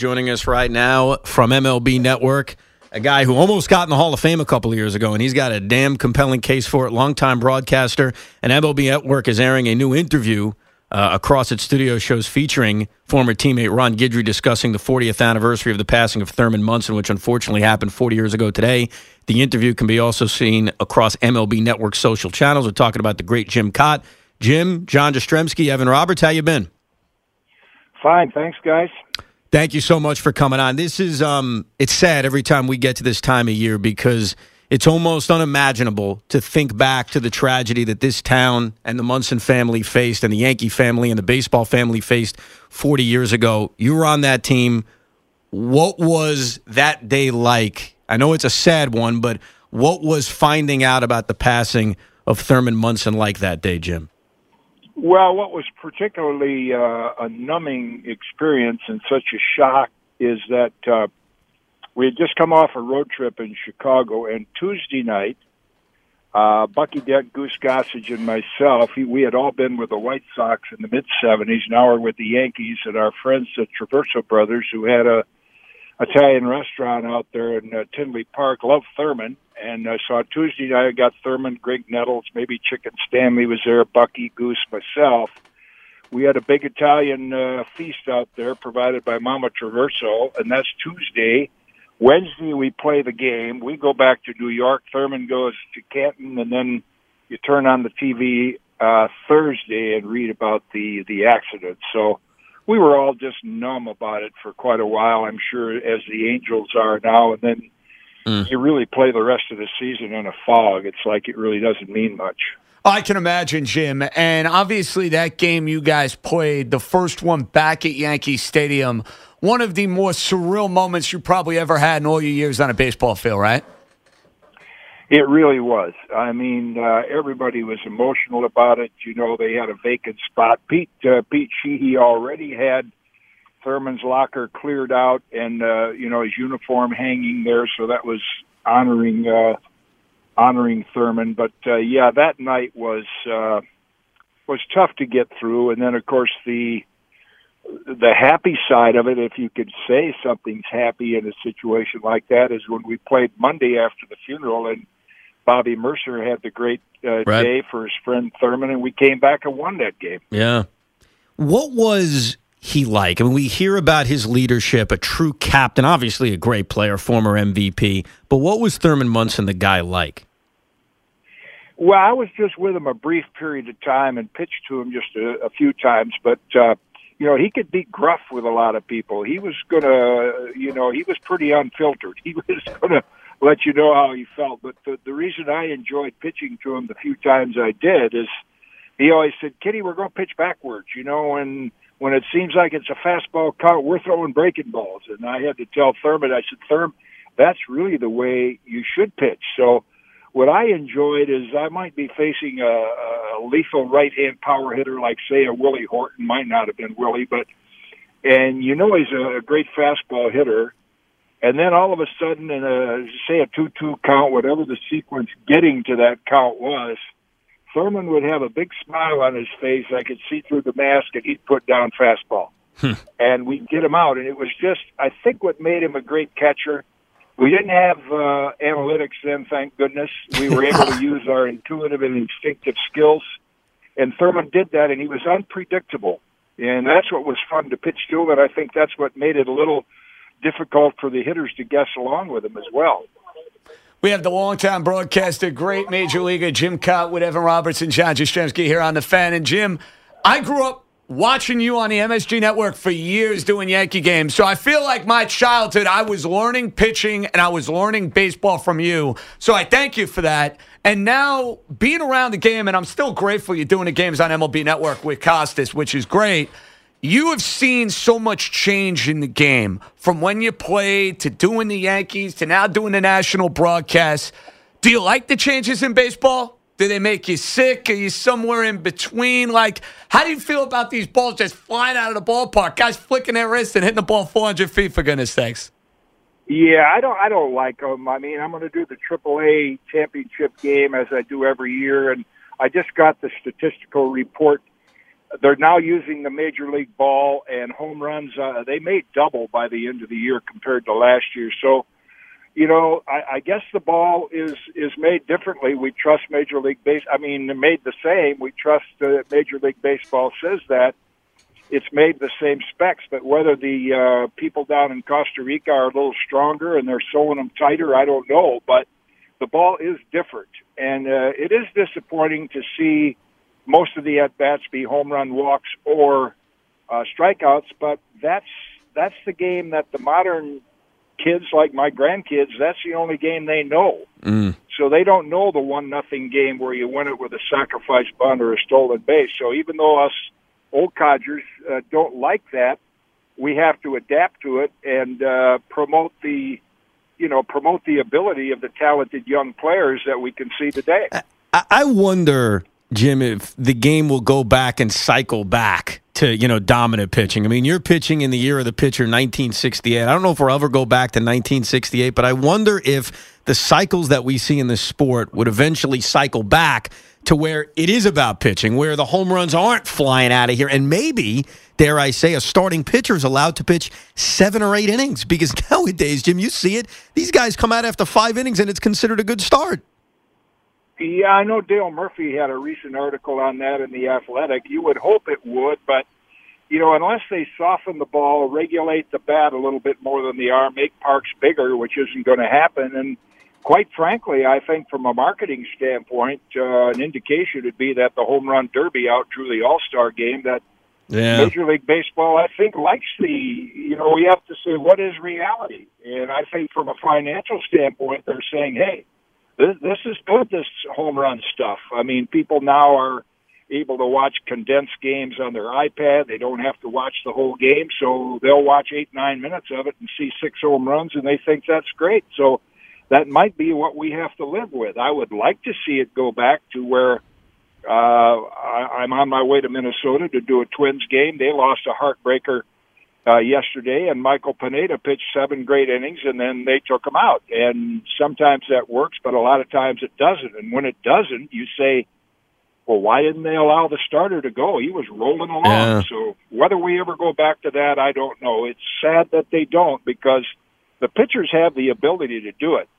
Joining us right now from MLB Network, a guy who almost got in the Hall of Fame a couple of years ago, and he's got a damn compelling case for it. Longtime broadcaster, and MLB Network is airing a new interview across its studio shows featuring former teammate Ron Guidry discussing the 40th anniversary of the passing of Thurman Munson, which unfortunately happened 40 years ago today. The interview can be also seen across MLB Network social channels. We're talking about the great Jim Kaat. Jim, John Jastrzemski, Evan Roberts, how you been? Fine, thanks, guys. Thank you so much for coming on. This is, it's sad every time we get to this time of year because it's almost unimaginable to think back to the tragedy that this town and the Munson family faced and the Yankee family and the baseball family faced 40 years ago. You were on that team. What was that day like? I know it's a sad one, but what was finding out about the passing of Thurman Munson like that day, Jim? Well, what was particularly a numbing experience and such a shock is that we had just come off a road trip in Chicago, and Tuesday night, Bucky Dent, Goose Gossage, and myself, we had all been with the White Sox in the mid-'70s, now we're with the Yankees, and our friends at Traverso Brothers, who had a Italian restaurant out there in Tinley Park, loved Thurman. And so on Tuesday night, I got Thurman, Greg Nettles, maybe Chicken Stanley was there, Bucky, Goose, myself. We had a big Italian feast out there provided by Mama Traverso, and that's Tuesday. Wednesday, we play the game. We go back to New York. Thurman goes to Canton, and then you turn on the TV Thursday and read about the accident. So we were all just numb about it for quite a while, I'm sure, as the Angels are now, and then you really play the rest of the season in a fog. It's like it really doesn't mean much. I can imagine, Jim. And obviously that game you guys played, the first one back at Yankee Stadium, one of the more surreal moments you probably ever had in all your years on a baseball field, right? It really was. I mean, everybody was emotional about it. You know, they had a vacant spot. Pete Sheehy already had Thurman's locker cleared out and, you know, his uniform hanging there. So that was honoring Thurman. But, yeah, that night was tough to get through. And then, of course, the happy side of it, if you could say something's happy in a situation like that, is when we played Monday after the funeral and Bobby Mercer had the great day for his friend Thurman, and we came back and won that game. Yeah. What was he like? I mean, we hear about his leadership, a true captain, obviously a great player, former MVP, but what was Thurman Munson the guy like? Well, I was just with him a brief period of time and pitched to him just a few times, but, you know, he could be gruff with a lot of people. He was going to, you know, he was pretty unfiltered. He was going to let you know how he felt, but the reason I enjoyed pitching to him the few times I did is he always said, "Kitty, we're going to pitch backwards," you know, and when it seems like it's a fastball count, we're throwing breaking balls. And I had to tell Thurman, I said, "Thurman, that's really the way you should pitch." So what I enjoyed is I might be facing a lethal right-hand power hitter like, say, a Willie Horton. Might not have been Willie, but, and you know he's a great fastball hitter. And then all of a sudden, in a 2-2 count, whatever the sequence getting to that count was, Thurman would have a big smile on his face. I could see through the mask, and he'd put down fastball. And we'd get him out. And it was just, I think, what made him a great catcher. We didn't have analytics then, thank goodness. We were able to use our intuitive and instinctive skills. And Thurman did that, and he was unpredictable. And that's what was fun to pitch to, and I think that's what made it a little difficult for the hitters to guess along with him as well. We have the longtime broadcaster, great Major Leaguer, Jim Kaat, with Evan Roberts and John Jastrzemski here on The Fan. And, Jim, I grew up watching you on the MSG Network for years doing Yankee games. So I feel like my childhood, I was learning pitching and I was learning baseball from you. So I thank you for that. And now being around the game, and I'm still grateful you're doing the games on MLB Network with Costas, which is great. You have seen so much change in the game from when you played to doing the Yankees to now doing the national broadcast. Do you like the changes in baseball? Do they make you sick? Are you somewhere in between? Like, how do you feel about these balls just flying out of the ballpark? Guys flicking their wrists and hitting the ball 400 feet, for goodness sakes. Yeah, I don't like them. I mean, I'm going to do the AAA championship game as I do every year, and I just got the statistical report They're now using the Major League ball, and home runs, they may double by the end of the year compared to last year. So, you know, I guess the ball is made differently. We trust Major League Baseball. I mean, made the same. We trust Major League Baseball says that. It's made the same specs, but whether the people down in Costa Rica are a little stronger and they're sewing them tighter, I don't know. But the ball is different, and it is disappointing to see most of the at-bats be home run walks or strikeouts, but that's the game that the modern kids, like my grandkids, that's the only game they know. Mm. So they don't know the 1-0 game where you win it with a sacrifice bunt or a stolen base. So even though us old codgers don't like that, we have to adapt to it and promote the ability of the talented young players that we can see today. I wonder, Jim, if the game will go back and cycle back to, you know, dominant pitching. I mean, you're pitching in the year of the pitcher, 1968. I don't know if we'll ever go back to 1968, but I wonder if the cycles that we see in this sport would eventually cycle back to where it is about pitching, where the home runs aren't flying out of here. And maybe, dare I say, a starting pitcher is allowed to pitch 7 or 8 innings, because nowadays, Jim, you see it. These guys come out after 5 innings and it's considered a good start. Yeah, I know Dale Murphy had a recent article on that in The Athletic. You would hope it would, but, you know, unless they soften the ball, regulate the bat a little bit more than the arm, make parks bigger, which isn't going to happen. And quite frankly, I think from a marketing standpoint, an indication would be that the home run derby outdrew the All-Star game, that Major League Baseball, I think, likes the, you know, we have to say, what is reality? And I think from a financial standpoint, they're saying, hey, this is good, this home run stuff. I mean, people now are able to watch condensed games on their iPad. They don't have to watch the whole game, so they'll watch 8-9 minutes of it and see 6 home runs, and they think that's great. So that might be what we have to live with. I would like to see it go back to where I'm on my way to Minnesota to do a Twins game. They lost a heartbreaker yesterday, and Michael Pineda pitched 7 great innings, and then they took him out. And sometimes that works, but a lot of times it doesn't. And when it doesn't, you say, well, why didn't they allow the starter to go? He was rolling along. Yeah. So whether we ever go back to that, I don't know. It's sad that they don't, because the pitchers have the ability to do it.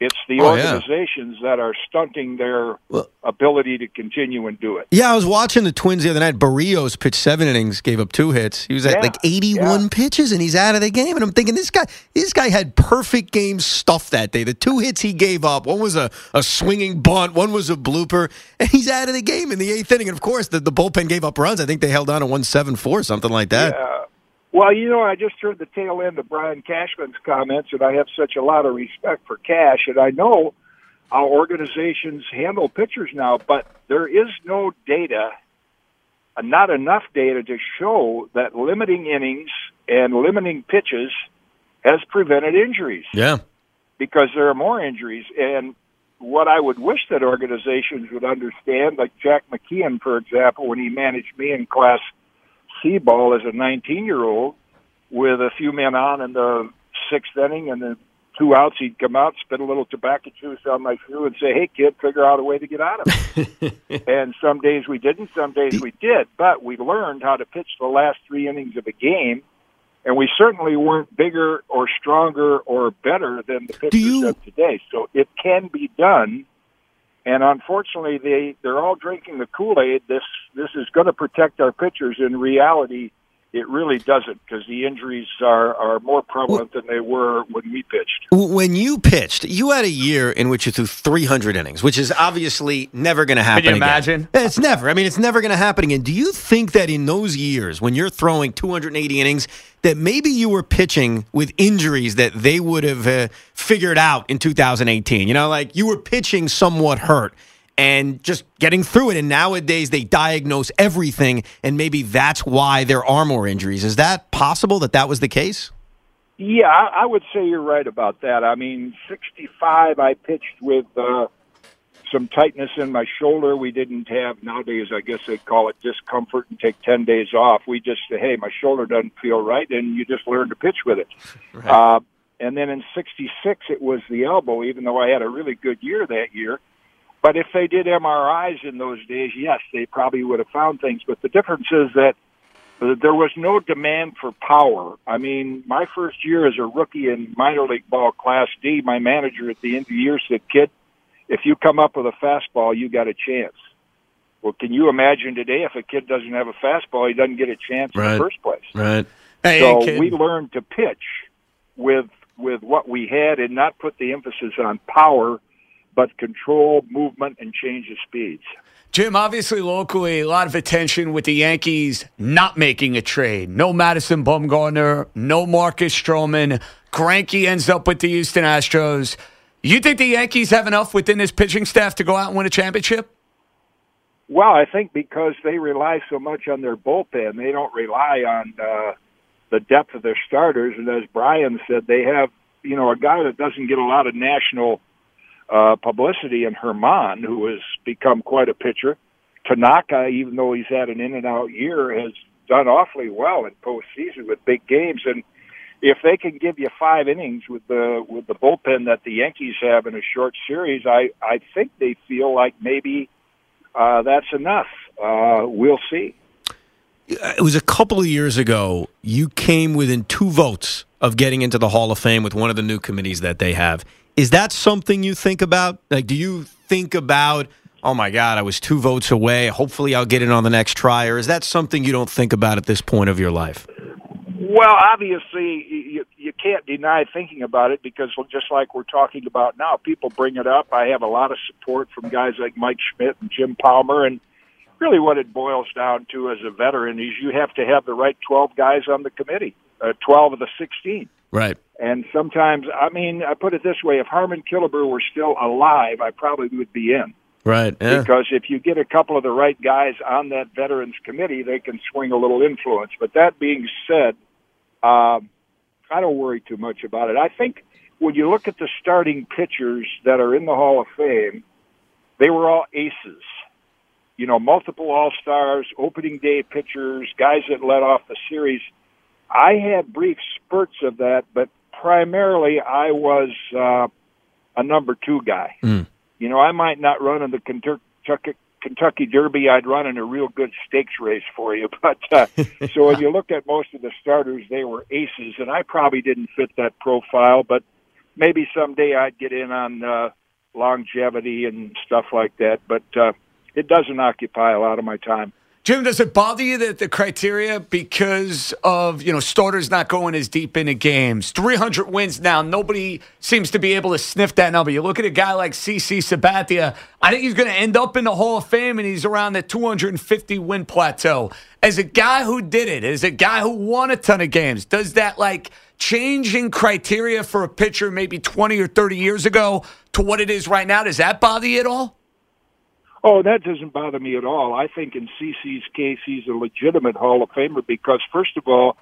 It's the organizations that are stunting their ability to continue and do it. Yeah, I was watching the Twins the other night. Barrios pitched 7 innings, gave up 2 hits. He was at like 81 pitches, and he's out of the game. And I'm thinking, this guy had perfect game stuff that day. The 2 hits he gave up, one was a swinging bunt, one was a blooper, and he's out of the game in the 8th inning. And, of course, the bullpen gave up runs. I think they held on to 174, something like that. Yeah. Well, you know, I just heard the tail end of Brian Cashman's comments, and I have such a lot of respect for Cash, and I know how organizations handle pitchers now, but there is no data, not enough data to show that limiting innings and limiting pitches has prevented injuries. Yeah. Because there are more injuries, and what I would wish that organizations would understand, like Jack McKeon, for example, when he managed me in Class C ball as a 19-year-old with a few men on in the 6th inning and then 2 outs, he'd come out, spit a little tobacco juice on my shoe and say, hey, kid, figure out a way to get out of it. And some days we didn't, some days we did, but we learned how to pitch the last 3 innings of a game, and we certainly weren't bigger or stronger or better than the pitchers of today. So it can be done. And unfortunately, they're all drinking the Kool-Aid. This is going to protect our pitchers. In reality, it really doesn't, because the injuries are more prevalent than they were when we pitched. When you pitched, you had a year in which you threw 300 innings, which is obviously never going to happen again. Can you imagine? It's never. I mean, it's never going to happen again. Do you think that in those years, when you're throwing 280 innings, that maybe you were pitching with injuries that they would have figured out in 2018? You know, like you were pitching somewhat hurt and just getting through it, and nowadays they diagnose everything, and maybe that's why there are more injuries. Is that possible that was the case? Yeah, I would say you're right about that. I mean, 65, I pitched with some tightness in my shoulder. We didn't have, nowadays I guess they'd call it discomfort and take 10 days off. We just say, hey, my shoulder doesn't feel right, and you just learn to pitch with it. Right. And then in 66, it was the elbow, even though I had a really good year that year. But if they did MRIs in those days, yes, they probably would have found things. But the difference is that there was no demand for power. I mean, my first year as a rookie in minor league ball, Class D, my manager at the end of the year said, "Kid, if you come up with a fastball, you got a chance." Well, can you imagine today if a kid doesn't have a fastball, he doesn't get a chance in the first place? Right. Hey, so we learned to pitch with what we had and not put the emphasis on power, but control, movement, and change of speeds. Jim, obviously locally, a lot of attention with the Yankees not making a trade. No Madison Bumgarner, no Marcus Stroman. Greinke ends up with the Houston Astros. You think the Yankees have enough within this pitching staff to go out and win a championship? Well, I think because they rely so much on their bullpen, they don't rely on the depth of their starters. And as Brian said, they have, you know, a guy that doesn't get a lot of national publicity in Herman, who has become quite a pitcher. Tanaka, even though he's had an in-and-out year, has done awfully well in postseason with big games. And if they can give you 5 innings with the bullpen that the Yankees have in a short series, I think they feel like maybe that's enough. We'll see. It was a couple of years ago, you came within 2 votes of getting into the Hall of Fame with one of the new committees that they have. Is that something you think about? Like, do you think about, oh, my God, I was 2 votes away. Hopefully I'll get in on the next try. Or is that something you don't think about at this point of your life? Well, obviously, you can't deny thinking about it because just like we're talking about now, people bring it up. I have a lot of support from guys like Mike Schmidt and Jim Palmer. And really what it boils down to as a veteran is you have to have the right 12 guys on the committee, 12 of the 16. Right. And sometimes, I mean, I put it this way, if Harmon Killebrew were still alive, I probably would be in. Right. Yeah. Because if you get a couple of the right guys on that veterans committee, they can swing a little influence. But that being said, I don't worry too much about it. I think when you look at the starting pitchers that are in the Hall of Fame, they were all aces. You know, multiple all-stars, opening day pitchers, guys that led off the series. I had brief spurts of that, but primarily I was a number 2 guy. Mm. You know, I might not run in the Kentucky Derby. I'd run in a real good stakes race for you. But so when you look at most of the starters, they were aces, and I probably didn't fit that profile. But maybe someday I'd get in on longevity and stuff like that. But it doesn't occupy a lot of my time. Jim, does it bother you that the criteria, because of, you know, starters not going as deep into games, 300 wins now, nobody seems to be able to sniff that number. You look at a guy like CC Sabathia, I think he's going to end up in the Hall of Fame, and he's around the 250-win plateau. As a guy who did it, as a guy who won a ton of games, does that, like, changing criteria for a pitcher maybe 20 or 30 years ago to what it is right now, does that bother you at all? Oh, that doesn't bother me at all. I think in CC's case, he's a legitimate Hall of Famer because, first of all,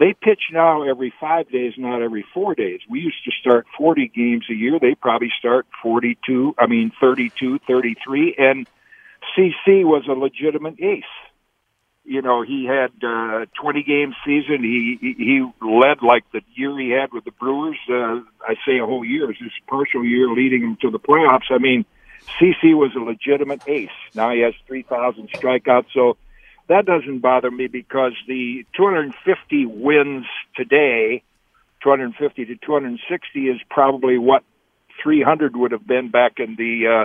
they pitch now every 5 days, not every 4 days. We used to start 40 games a year. They probably start 32, 33. And CC was a legitimate ace. You know, he had 20-game season. He led like the year he had with the Brewers. I say a whole year. It was his partial year leading him to the playoffs. I mean, CC was a legitimate ace. Now he has 3,000 strikeouts, so that doesn't bother me because the 250 wins today, 250 to 260, is probably what 300 would have been back in the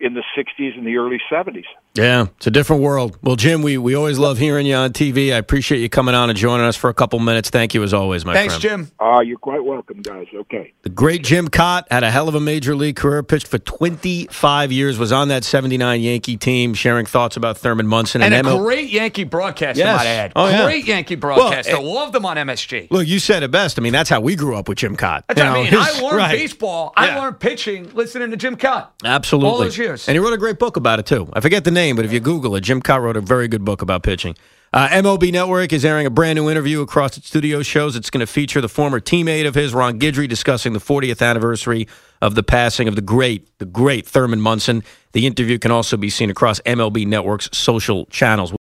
60s and the early 70s. Yeah, it's a different world. Well, Jim, we always love hearing you on TV. I appreciate you coming on and joining us for a couple minutes. Thank you as always, my friend. Thanks, Jim. You're quite welcome, guys. Okay. The great Jim Kaat had a hell of a major league career, pitched for 25 years, was on that 79 Yankee team, sharing thoughts about Thurman Munson. And a great Yankee broadcaster, yes. I might add. Oh, great Yankee broadcaster. Well, loved him on MSG. Look, you said it best. I mean, that's how we grew up with Jim Kaat. That's what I mean. I learned baseball. Yeah. I learned pitching listening to Jim Kaat. Absolutely. All those years. And he wrote a great book about it, too. I forget the name. But if you Google it, Jim Kaat wrote a very good book about pitching. MLB Network is airing a brand new interview across its studio shows. It's going to feature the former teammate of his, Ron Guidry, discussing the 40th anniversary of the passing of the great Thurman Munson. The interview can also be seen across MLB Network's social channels.